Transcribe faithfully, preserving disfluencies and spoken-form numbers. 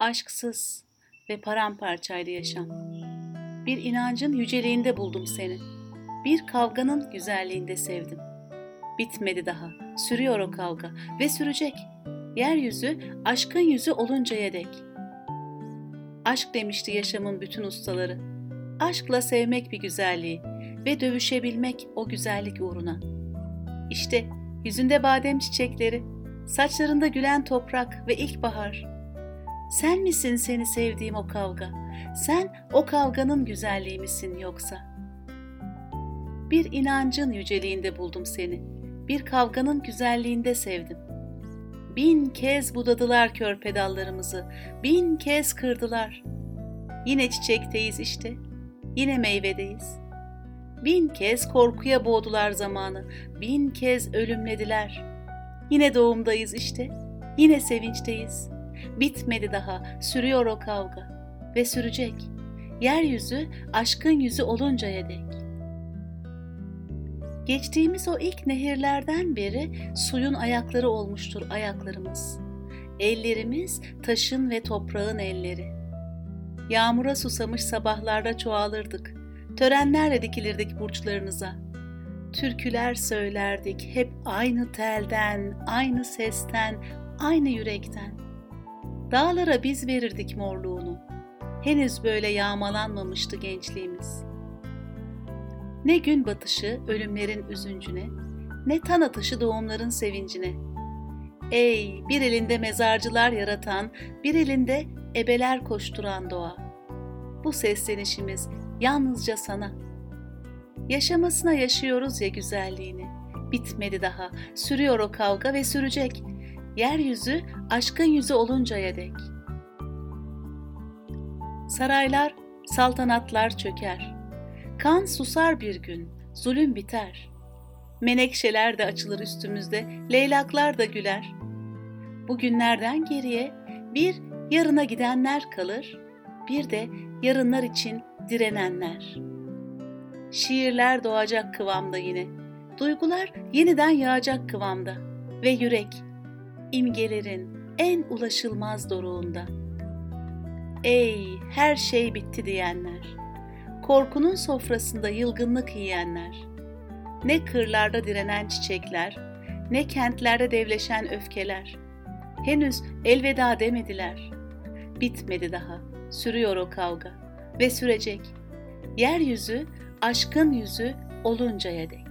aşksız ve paramparçaydı yaşam. Bir inancın yüceliğinde buldum seni. Bir kavganın güzelliğinde sevdim. Bitmedi daha. Sürüyor o kavga ve sürecek. Yeryüzü aşkın yüzü oluncaya dek. Aşk demişti yaşamın bütün ustaları. Aşkla sevmek bir güzelliği ve dövüşebilmek o güzellik uğruna. İşte yüzünde badem çiçekleri, saçlarında gülen toprak ve ilkbahar. Sen misin seni sevdiğim o kavga? Sen o kavganın güzelliği misin yoksa? Bir inancın yüceliğinde buldum seni. Bir kavganın güzelliğinde sevdim. Bin kez budadılar kör pedallarımızı, bin kez kırdılar. Yine çiçekteyiz işte, yine meyvedeyiz. Bin kez korkuya boğdular zamanı, bin kez ölümlediler. Yine doğumdayız işte, yine sevinçteyiz. Bitmedi daha, sürüyor o kavga ve sürecek. Yeryüzü aşkın yüzü oluncaya dek. Geçtiğimiz o ilk nehirlerden beri suyun ayakları olmuştur ayaklarımız. Ellerimiz taşın ve toprağın elleri. Yağmura susamış sabahlarda çoğalırdık. Törenlerle dikilirdik burçlarınıza. Türküler söylerdik hep aynı telden, aynı sesten, aynı yürekten. Dağlara biz verirdik morluğunu. Henüz böyle yağmalanmamıştı gençliğimiz. Ne gün batışı ölümlerin üzüncüne, ne tan atışı doğumların sevincine. Ey bir elinde mezarcılar yaratan, bir elinde ebeler koşturan doğa. Bu seslenişimiz yalnızca sana. Yaşamasına yaşıyoruz ya güzelliğini. Bitmedi daha, sürüyor o kavga ve sürecek. Yeryüzü aşkın yüzü oluncaya dek. Saraylar, saltanatlar çöker. Kan susar bir gün, zulüm biter. Menekşeler de açılır üstümüzde, leylaklar da güler. Bugünlerden geriye bir yarına gidenler kalır, bir de yarınlar için direnenler. Şiirler doğacak kıvamda yine, duygular yeniden yağacak kıvamda ve yürek, imgelerin en ulaşılmaz doruğunda. Ey her şey bitti diyenler! Korkunun sofrasında yılgınlık yiyenler, ne kırlarda direnen çiçekler, ne kentlerde devleşen öfkeler, henüz elveda demediler. Bitmedi daha, sürüyor o kavga ve sürecek. Yeryüzü aşkın yüzü oluncaya dek.